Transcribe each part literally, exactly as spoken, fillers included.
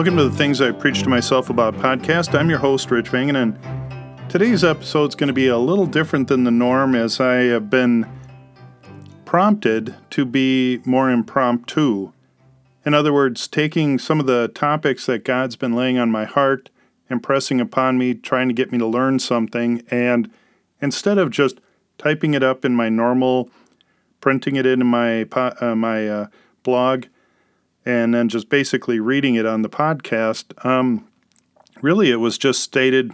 Welcome to the Things I Preach to Myself About podcast. I'm your host, Rich Vangin, and today's episode is going to be a little different than the norm as I have been prompted to be more impromptu. In other words, taking some of the topics that God's been laying on my heart, impressing upon me, trying to get me to learn something, and instead of just typing it up in my normal, printing it in my, uh, my uh, blog, and then just basically reading it on the podcast, um, really it was just stated,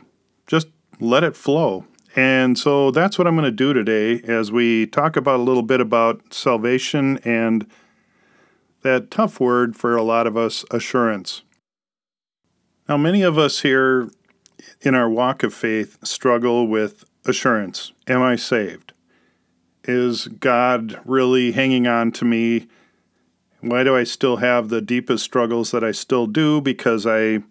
just let it flow. And so that's what I'm going to do today as we talk about a little bit about salvation and that tough word for a lot of us, assurance. Now, many of us here in our walk of faith struggle with assurance. Am I saved? Is God really hanging on to me? Why do I still have the deepest struggles that I still do? Because I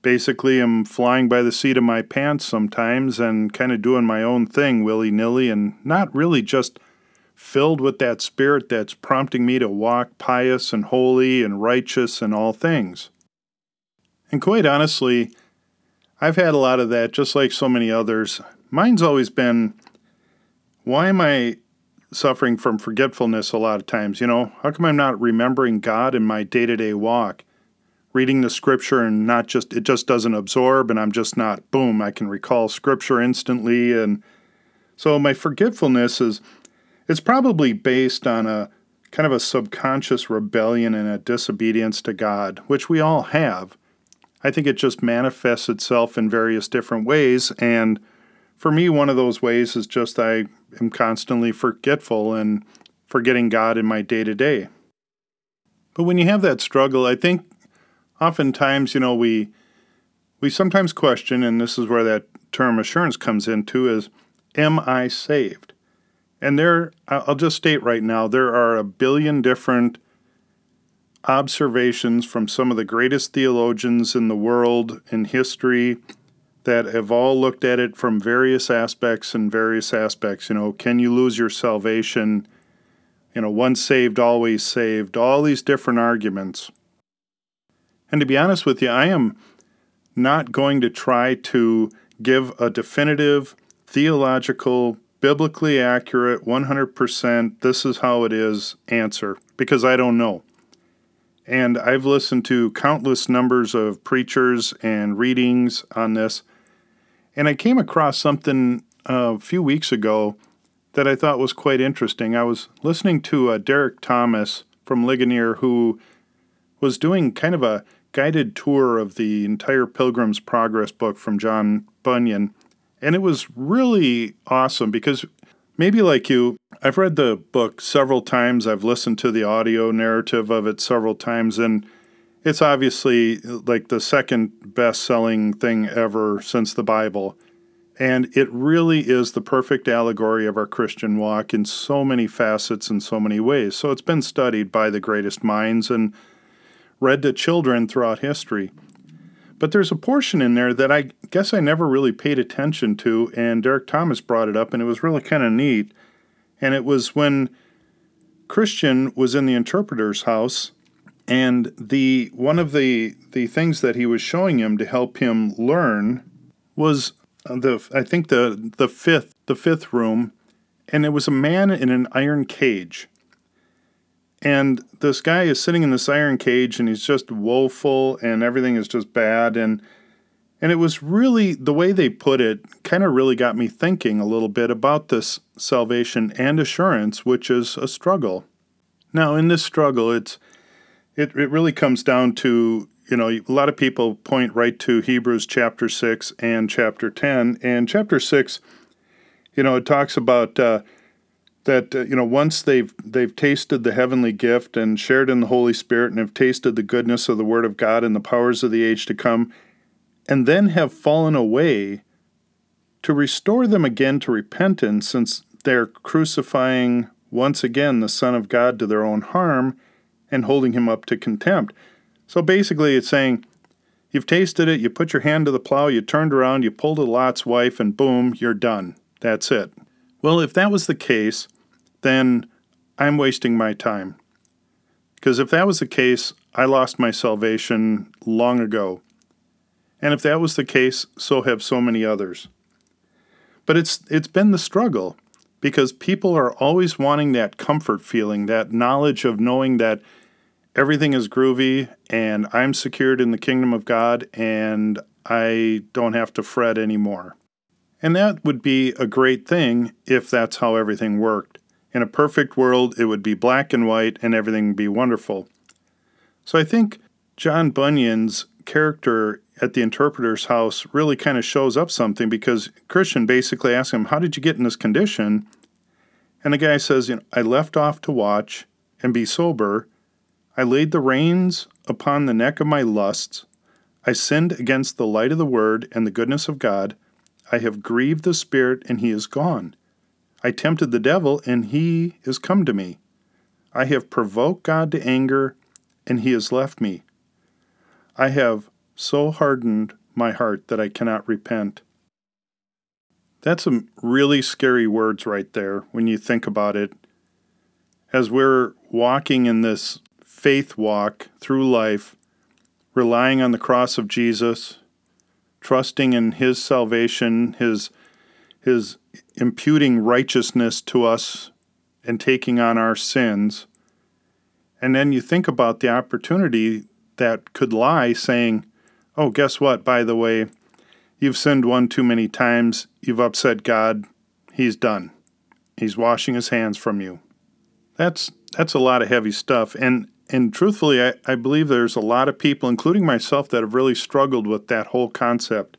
basically am flying by the seat of my pants sometimes and kind of doing my own thing willy-nilly and not really just filled with that spirit that's prompting me to walk pious and holy and righteous in all things. And quite honestly, I've had a lot of that just like so many others. Mine's always been, why am I suffering from forgetfulness a lot of times? You know, how come I'm not remembering God in my day-to-day walk? Reading the scripture and not just, it just doesn't absorb and I'm just not, boom, I can recall scripture instantly. And so my forgetfulness is, it's probably based on a kind of a subconscious rebellion and a disobedience to God, which we all have. I think it just manifests itself in various different ways. And for me, one of those ways is just I am constantly forgetful and forgetting God in my day-to-day. But when you have that struggle, I think oftentimes, you know, we we sometimes question, and this is where that term assurance comes into, is, am I saved? And there, I'll just state right now, there are a billion different observations from some of the greatest theologians in the world, in history, that have all looked at it from various aspects and various aspects. You know, can you lose your salvation? You know, once saved, always saved, all these different arguments. And to be honest with you, I am not going to try to give a definitive, theological, biblically accurate, one hundred percent, this is how it is answer, because I don't know. And I've listened to countless numbers of preachers and readings on this. And I came across something uh, a few weeks ago that I thought was quite interesting. I was listening to uh, Derek Thomas from Ligonier, who was doing kind of a guided tour of the entire Pilgrim's Progress book from John Bunyan. And it was really awesome because maybe like you, I've read the book several times. I've listened to the audio narrative of it several times, and it's obviously like the second best-selling thing ever since the Bible. And it really is the perfect allegory of our Christian walk in so many facets and so many ways. So it's been studied by the greatest minds and read to children throughout history. But there's a portion in there that I guess I never really paid attention to, and Derek Thomas brought it up, and it was really kind of neat. And it was when Christian was in the interpreter's house, and the one of the the things that he was showing him to help him learn was the I think the the fifth the fifth room, and it was a man in an iron cage. And this guy is sitting in this iron cage, and he's just woeful, and everything is just bad. And and it was really, the way they put it, kind of really got me thinking a little bit about this salvation and assurance, which is a struggle. Now, in this struggle, it's it, it really comes down to, you know, a lot of people point right to Hebrews chapter six and chapter ten. And chapter six, you know, it talks about Uh, that, you know, once they've they've tasted the heavenly gift and shared in the Holy Spirit and have tasted the goodness of the Word of God and the powers of the age to come, and then have fallen away, to restore them again to repentance, since they're crucifying once again the Son of God to their own harm and holding him up to contempt. So basically it's saying, you've tasted it, you put your hand to the plow, you turned around, you pulled a Lot's wife, and boom, you're done. That's it. Well, if that was the case, then I'm wasting my time. Because if that was the case, I lost my salvation long ago. And if that was the case, so have so many others. But it's it's been the struggle, because people are always wanting that comfort feeling, that knowledge of knowing that everything is groovy and I'm secured in the kingdom of God and I don't have to fret anymore. And that would be a great thing if that's how everything worked. In a perfect world, it would be black and white and everything would be wonderful. So I think John Bunyan's character at the interpreter's house really kind of shows up something, because Christian basically asks him, how did you get in this condition? And the guy says, you know, I left off to watch and be sober. I laid the reins upon the neck of my lusts. I sinned against the light of the word and the goodness of God. I have grieved the Spirit, and he is gone. I tempted the devil, and he is come to me. I have provoked God to anger, and he has left me. I have so hardened my heart that I cannot repent. That's some really scary words right there when you think about it. As we're walking in this faith walk through life, relying on the cross of Jesus, trusting in his salvation, his, his imputing righteousness to us and taking on our sins. And then you think about the opportunity that could lie saying, oh, guess what? By the way, you've sinned one too many times. You've upset God. He's done. He's washing his hands from you. That's that's a lot of heavy stuff. And and truthfully, I, I believe there's a lot of people, including myself, that have really struggled with that whole concept.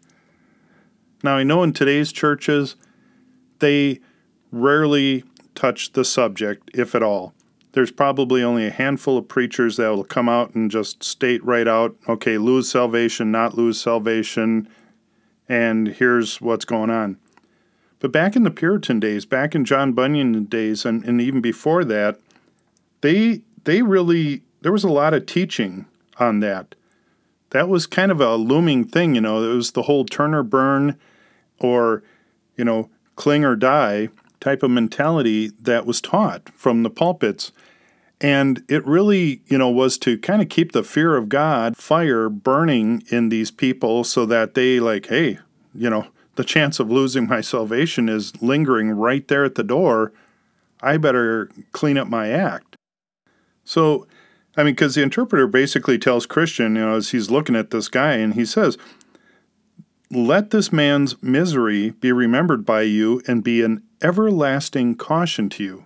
Now, I know in today's churches, they rarely touch the subject, if at all. There's probably only a handful of preachers that will come out and just state right out, okay, lose salvation, not lose salvation, and here's what's going on. But back in the Puritan days, back in John Bunyan days, and, and even before that, they they really, there was a lot of teaching on that. That was kind of a looming thing, you know. It was the whole turn or burn or, you know, cling or die type of mentality that was taught from the pulpits. And it really, you know, was to kind of keep the fear of God fire burning in these people so that they like, hey, you know, the chance of losing my salvation is lingering right there at the door. I better clean up my act. So, I mean, because the interpreter basically tells Christian, you know, as he's looking at this guy and he says, let this man's misery be remembered by you and be an everlasting caution to you.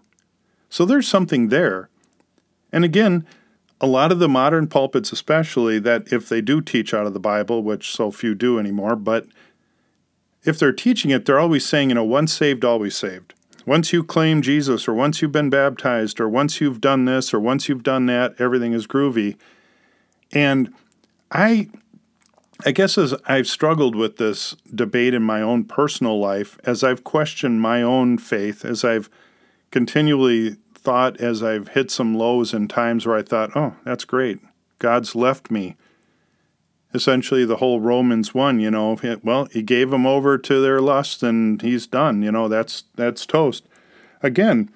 So there's something there. And again, a lot of the modern pulpits especially, that if they do teach out of the Bible, which so few do anymore, but if they're teaching it, they're always saying, you know, once saved, always saved. Once you claim Jesus, or once you've been baptized, or once you've done this, or once you've done that, everything is groovy. And I... I guess as I've struggled with this debate in my own personal life, as I've questioned my own faith, as I've continually thought, as I've hit some lows and times where I thought, oh, that's great. God's left me. Essentially the whole Romans one, you know, well, he gave them over to their lust and he's done. You know, that's that's toast. Again,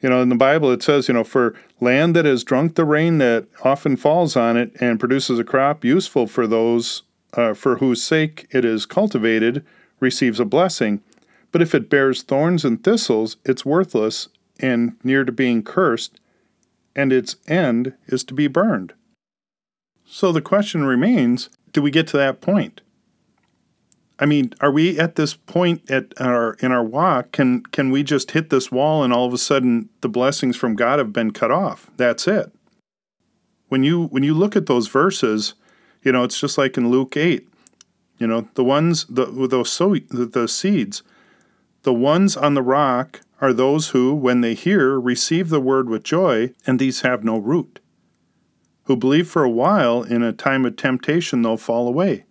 you know, in the Bible it says, you know, for land that has drunk the rain that often falls on it and produces a crop useful for those Uh, for whose sake it is cultivated, receives a blessing. But if it bears thorns and thistles, it's worthless and near to being cursed, and its end is to be burned. So the question remains, do we get to that point? I mean, are we at this point at our in our walk? Can, can we just hit this wall and all of a sudden the blessings from God have been cut off? That's it. When you, when you look at those verses, you know, it's just like in Luke eight, you know, the ones, the, those so, the, the seeds, the ones on the rock are those who, when they hear, receive the word with joy, and these have no root, who believe for a while, in a time of temptation, they'll fall away.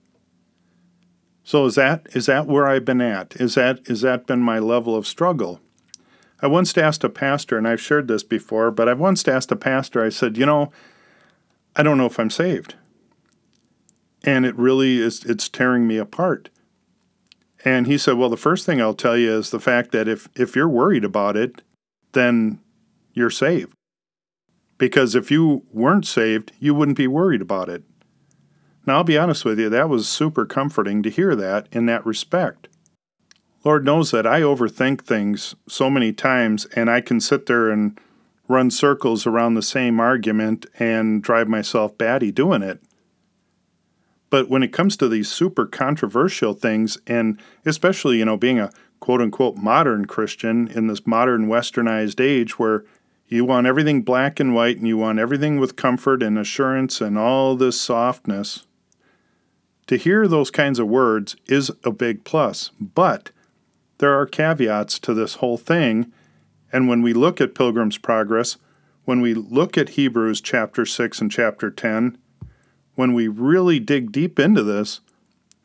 So is that is that where I've been at? Is that is that been my level of struggle? I once asked a pastor, and I've shared this before, but I've once asked a pastor, I said, you know, I don't know if I'm saved. And it really is, it's tearing me apart. And he said, well, the first thing I'll tell you is the fact that if, if you're worried about it, then you're saved. Because if you weren't saved, you wouldn't be worried about it. Now, I'll be honest with you, that was super comforting to hear that in that respect. Lord knows that I overthink things so many times, and I can sit there and run circles around the same argument and drive myself batty doing it. But when it comes to these super controversial things, and especially, you know, being a quote-unquote modern Christian in this modern westernized age where you want everything black and white, and you want everything with comfort and assurance and all this softness. To hear those kinds of words is a big plus, but there are caveats to this whole thing, and when we look at Pilgrim's Progress, when we look at Hebrews chapter six and chapter ten, when we really dig deep into this,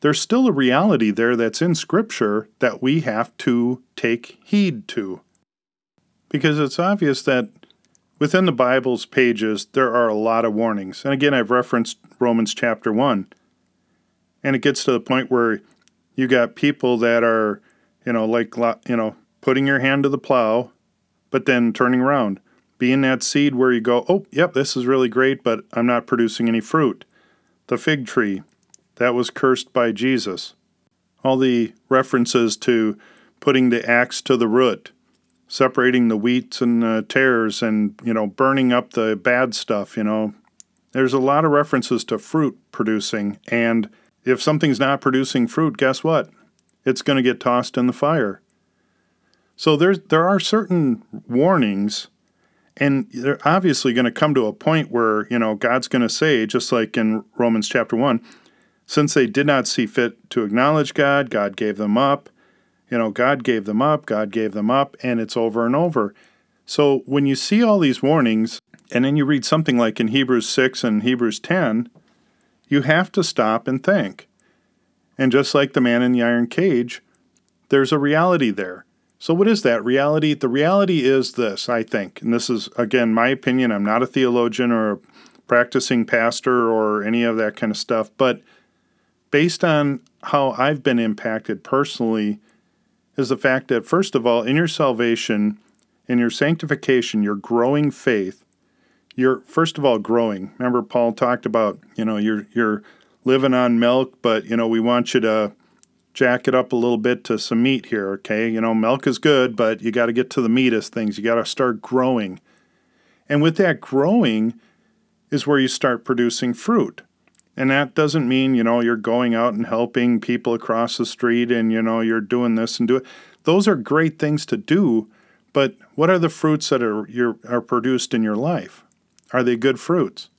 there's still a reality there that's in Scripture that we have to take heed to. Because it's obvious that within the Bible's pages, there are a lot of warnings. And again, I've referenced Romans chapter one. And it gets to the point where you got people that are, you know, like, you know, putting your hand to the plow, but then turning around. Being that seed where you go, oh, yep, this is really great, but I'm not producing any fruit. The fig tree, that was cursed by Jesus. All the references to putting the axe to the root, separating the wheats and the tares and, you know, burning up the bad stuff, you know. There's a lot of references to fruit producing, and if something's not producing fruit, guess what? It's going to get tossed in the fire. So there's, there are certain warnings, and they're obviously going to come to a point where, you know, God's going to say, just like in Romans chapter one, since they did not see fit to acknowledge God, God gave them up. You know, God gave them up, God gave them up, and it's over and over. So when you see all these warnings, and then you read something like in Hebrews six and Hebrews ten, you have to stop and think. And just like the man in the iron cage, there's a reality there. So what is that reality? The reality is this, I think, and this is, again, my opinion. I'm not a theologian or a practicing pastor or any of that kind of stuff, but based on how I've been impacted personally, is the fact that, first of all, in your salvation, in your sanctification, your growing faith, you're, first of all, growing. Remember, Paul talked about, you know, you're you're living on milk, but, you know, we want you to jack it up a little bit to some meat here, okay? You know, milk is good, but you got to get to the meat of things. You got to start growing. And with that growing is where you start producing fruit. And that doesn't mean, you know, you're going out and helping people across the street and, you know, you're doing this and doing it. Those are great things to do, but what are the fruits that are you're, are produced in your life? Are they good fruits?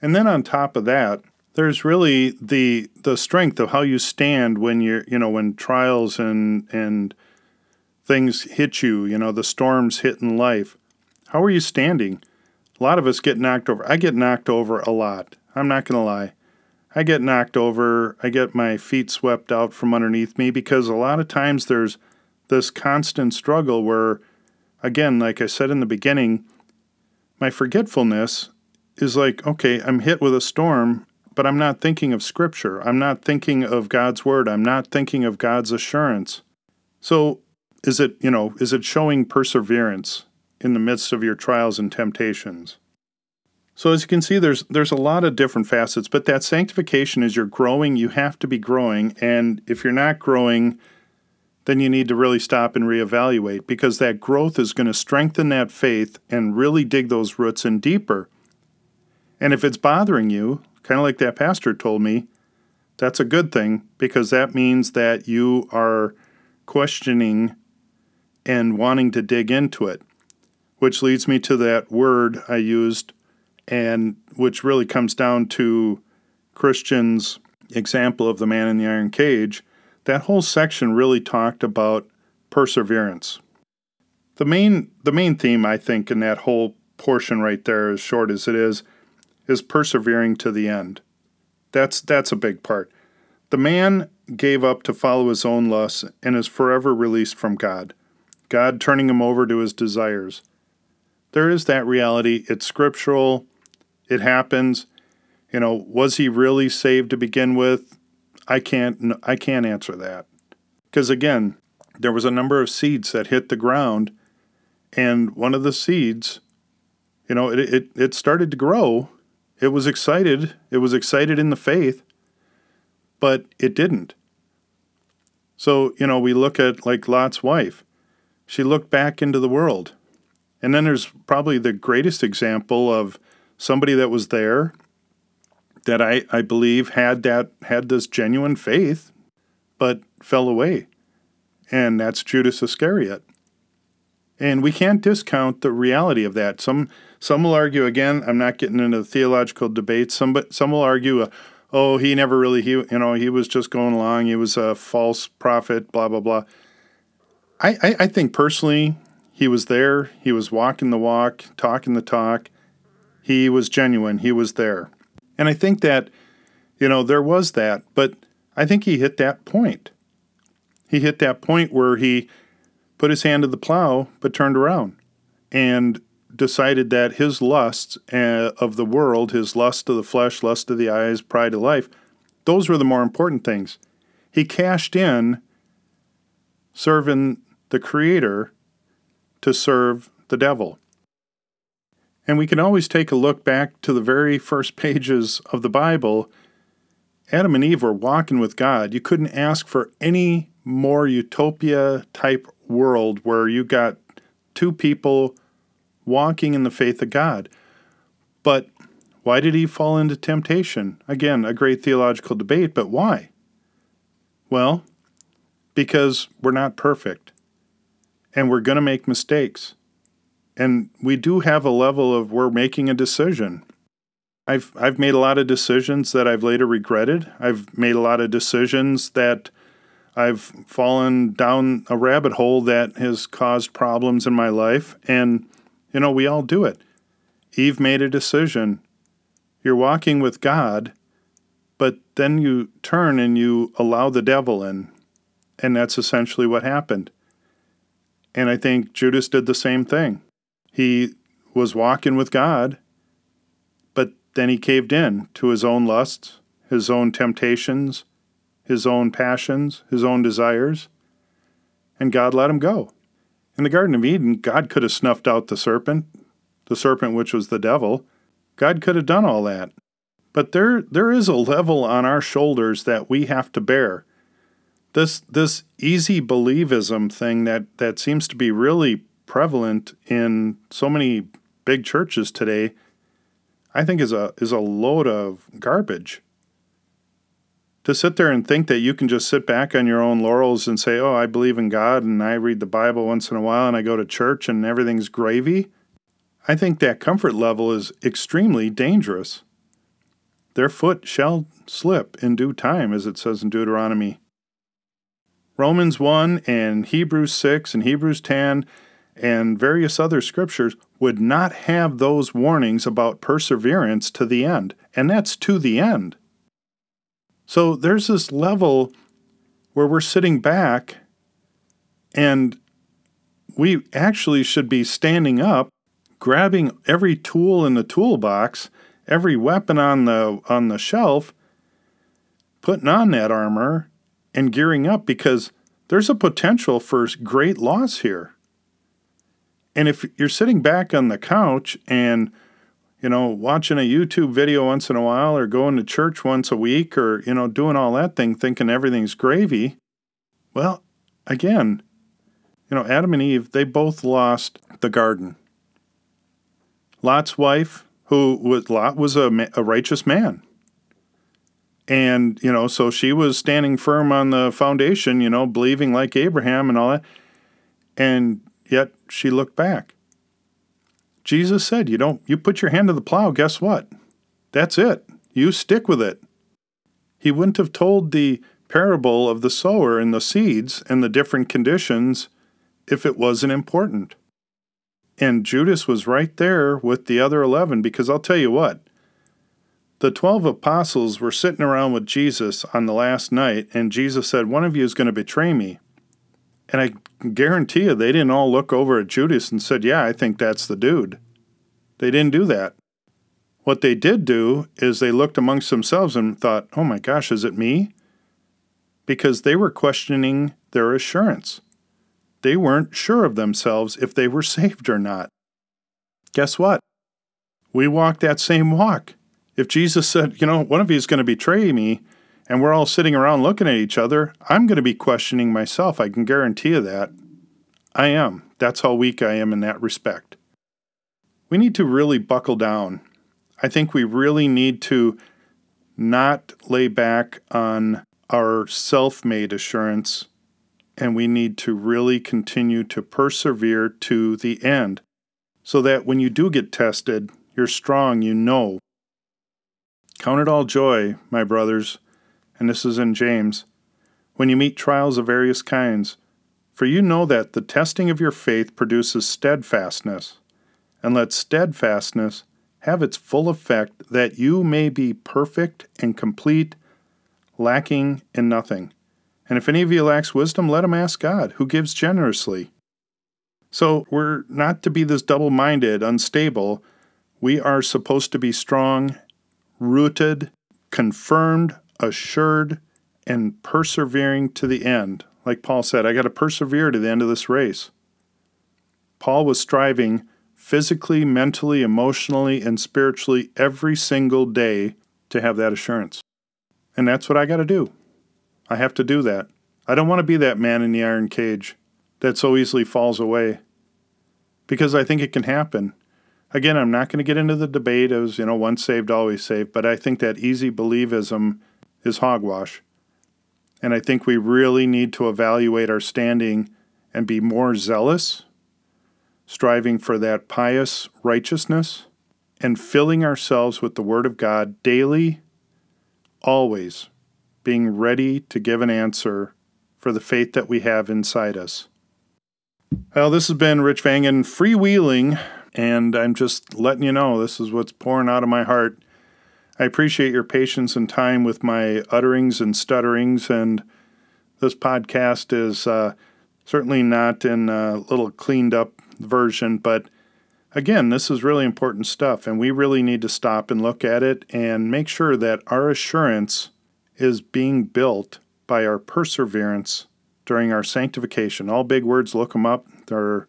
And then on top of that, there's really the the strength of how you stand when you're, you know, when trials and and things hit you, you know, the storms hit in life. How are you standing? A lot of us get knocked over. I get knocked over a lot. I'm not going to lie. I get knocked over. I get my feet swept out from underneath me because a lot of times there's this constant struggle where, again, like I said in the beginning, my forgetfulness is like, okay, I'm hit with a storm, but I'm not thinking of Scripture. I'm not thinking of God's Word. I'm not thinking of God's assurance. So is it, you know, is it showing perseverance in the midst of your trials and temptations? So as you can see, there's there's a lot of different facets, but that sanctification is you're growing. You have to be growing, and if you're not growing, then you need to really stop and reevaluate, because that growth is going to strengthen that faith and really dig those roots in deeper. And if it's bothering you, kind of like that pastor told me, that's a good thing, because that means that you are questioning and wanting to dig into it, which leads me to that word I used, and which really comes down to Christian's example of the man in the iron cage. That whole section really talked about perseverance. The main, the main theme, I think, in that whole portion right there, as short as it is, is persevering to the end. That's, that's a big part. The man gave up to follow his own lusts and is forever released from God, God turning him over to his desires. There is that reality. It's scriptural. It happens. You know, was he really saved to begin with? I can't, I can't answer that. Because again, there was a number of seeds that hit the ground, and one of the seeds you know, it, it, it started to grow. It was excited. It was excited in the faith, but it didn't. So, you know, we look at like Lot's wife. She looked back into the world. And then there's probably the greatest example of somebody that was there that I, I believe had that had this genuine faith, but fell away. And that's Judas Iscariot. And we can't discount the reality of that. Some some will argue, again, I'm not getting into the theological debates, some, but some will argue, uh, oh, he never really, he, you know, he was just going along, he was a false prophet, blah, blah, blah. I, I, I think personally, he was there, he was walking the walk, talking the talk, he was genuine, he was there. And I think that, you know, there was that, but I think he hit that point. He hit that point where he put his hand to the plow, but turned around and decided that his lusts of the world, his lust of the flesh, lust of the eyes, pride of life, those were the more important things. He cashed in serving the Creator to serve the devil. And we can always take a look back to the very first pages of the Bible. Adam and Eve were walking with God. You couldn't ask for any more utopia-type world where you got two people walking in the faith of God. But why did Eve fall into temptation? Again, a great theological debate, but why? Well, because we're not perfect, and we're going to make mistakes. And we do have a level of we're making a decision. I've I've made a lot of decisions that I've later regretted. I've made a lot of decisions that I've fallen down a rabbit hole that has caused problems in my life. And, you know, we all do it. Eve made a decision. You're walking with God, but then you turn and you allow the devil in. And that's essentially what happened. And I think Judas did the same thing. He was walking with God, but then he caved in to his own lusts, his own temptations, his own passions, his own desires, and God let him go. In the Garden of Eden, God could have snuffed out the serpent, the serpent which was the devil. God could have done all that. But there, there is a level on our shoulders that we have to bear. This, this easy believism thing that, that seems to be really prevalent in so many big churches today, I think is a, is a load of garbage. To sit there and think that you can just sit back on your own laurels and say, oh, I believe in God and I read the Bible once in a while and I go to church and everything's gravy, I think that comfort level is extremely dangerous. Their foot shall slip in due time, as it says in Deuteronomy. Romans one and Hebrews six and Hebrews ten and various other scriptures would not have those warnings about perseverance to the end. And that's to the end. So there's this level where we're sitting back and we actually should be standing up, grabbing every tool in the toolbox, every weapon on the on the shelf, putting on that armor and gearing up, because there's a potential for great loss here. And if you're sitting back on the couch and, you know, watching a YouTube video once in a while or going to church once a week or, you know, doing all that thing, thinking everything's gravy. Well, again, you know, Adam and Eve, they both lost the garden. Lot's wife, who was, Lot was a, a righteous man. And, you know, so she was standing firm on the foundation, you know, believing like Abraham and all that. And yet she looked back. Jesus said, you don't, you put your hand to the plow, guess what? That's it. You stick with it. He wouldn't have told the parable of the sower and the seeds and the different conditions if it wasn't important. And Judas was right there with the other eleven, because I'll tell you what, the twelve apostles were sitting around with Jesus on the last night, and Jesus said, one of you is going to betray me. And I guarantee you they didn't all look over at Judas and said, yeah, I think that's the dude. They didn't do that. What they did do is they looked amongst themselves and thought, oh my gosh, is it me? Because they were questioning their assurance. They weren't sure of themselves if they were saved or not. Guess what? we walk that same walk. If Jesus said, you know, one of you is going to betray me, and we're all sitting around looking at each other, I'm going to be questioning myself. I can guarantee you that. I am. That's how weak I am in that respect. We need to really buckle down. I think we really need to not lay back on our self-made assurance, and we need to really continue to persevere to the end so that when you do get tested, you're strong, you know. Count it all joy, my brothers, and this is in James, when you meet trials of various kinds, for you know that the testing of your faith produces steadfastness, and let steadfastness have its full effect, that you may be perfect and complete, lacking in nothing. And if any of you lacks wisdom, let him ask God, who gives generously. So we're not to be this double-minded, unstable. We are supposed to be strong, rooted, confirmed, assured, and persevering to the end. Like Paul said, I got to persevere to the end of this race. Paul was striving physically, mentally, emotionally, and spiritually every single day to have that assurance. And that's what I got to do. I have to do that. I don't want to be that man in the iron cage that so easily falls away, because I think it can happen. Again, I'm not going to get into the debate as, you know, once saved, always saved, but I think that easy believism is hogwash. And I think we really need to evaluate our standing and be more zealous, striving for that pious righteousness, and filling ourselves with the Word of God daily, always being ready to give an answer for the faith that we have inside us. Well, this has been Rich Vangin freewheeling, and I'm just letting you know this is what's pouring out of my heart. I appreciate your patience and time with my utterings and stutterings, and this podcast is uh, certainly not in a little cleaned up version, but again, this is really important stuff, and we really need to stop and look at it and make sure that our assurance is being built by our perseverance during our sanctification. All big words, look them up. They're,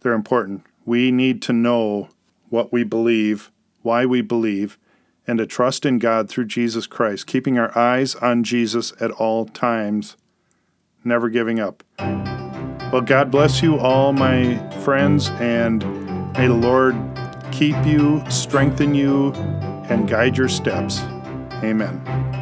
they're important. We need to know what we believe, why we believe, and to trust in God through Jesus Christ, keeping our eyes on Jesus at all times, never giving up. Well, God bless you all, my friends, and may the Lord keep you, strengthen you, and guide your steps. Amen.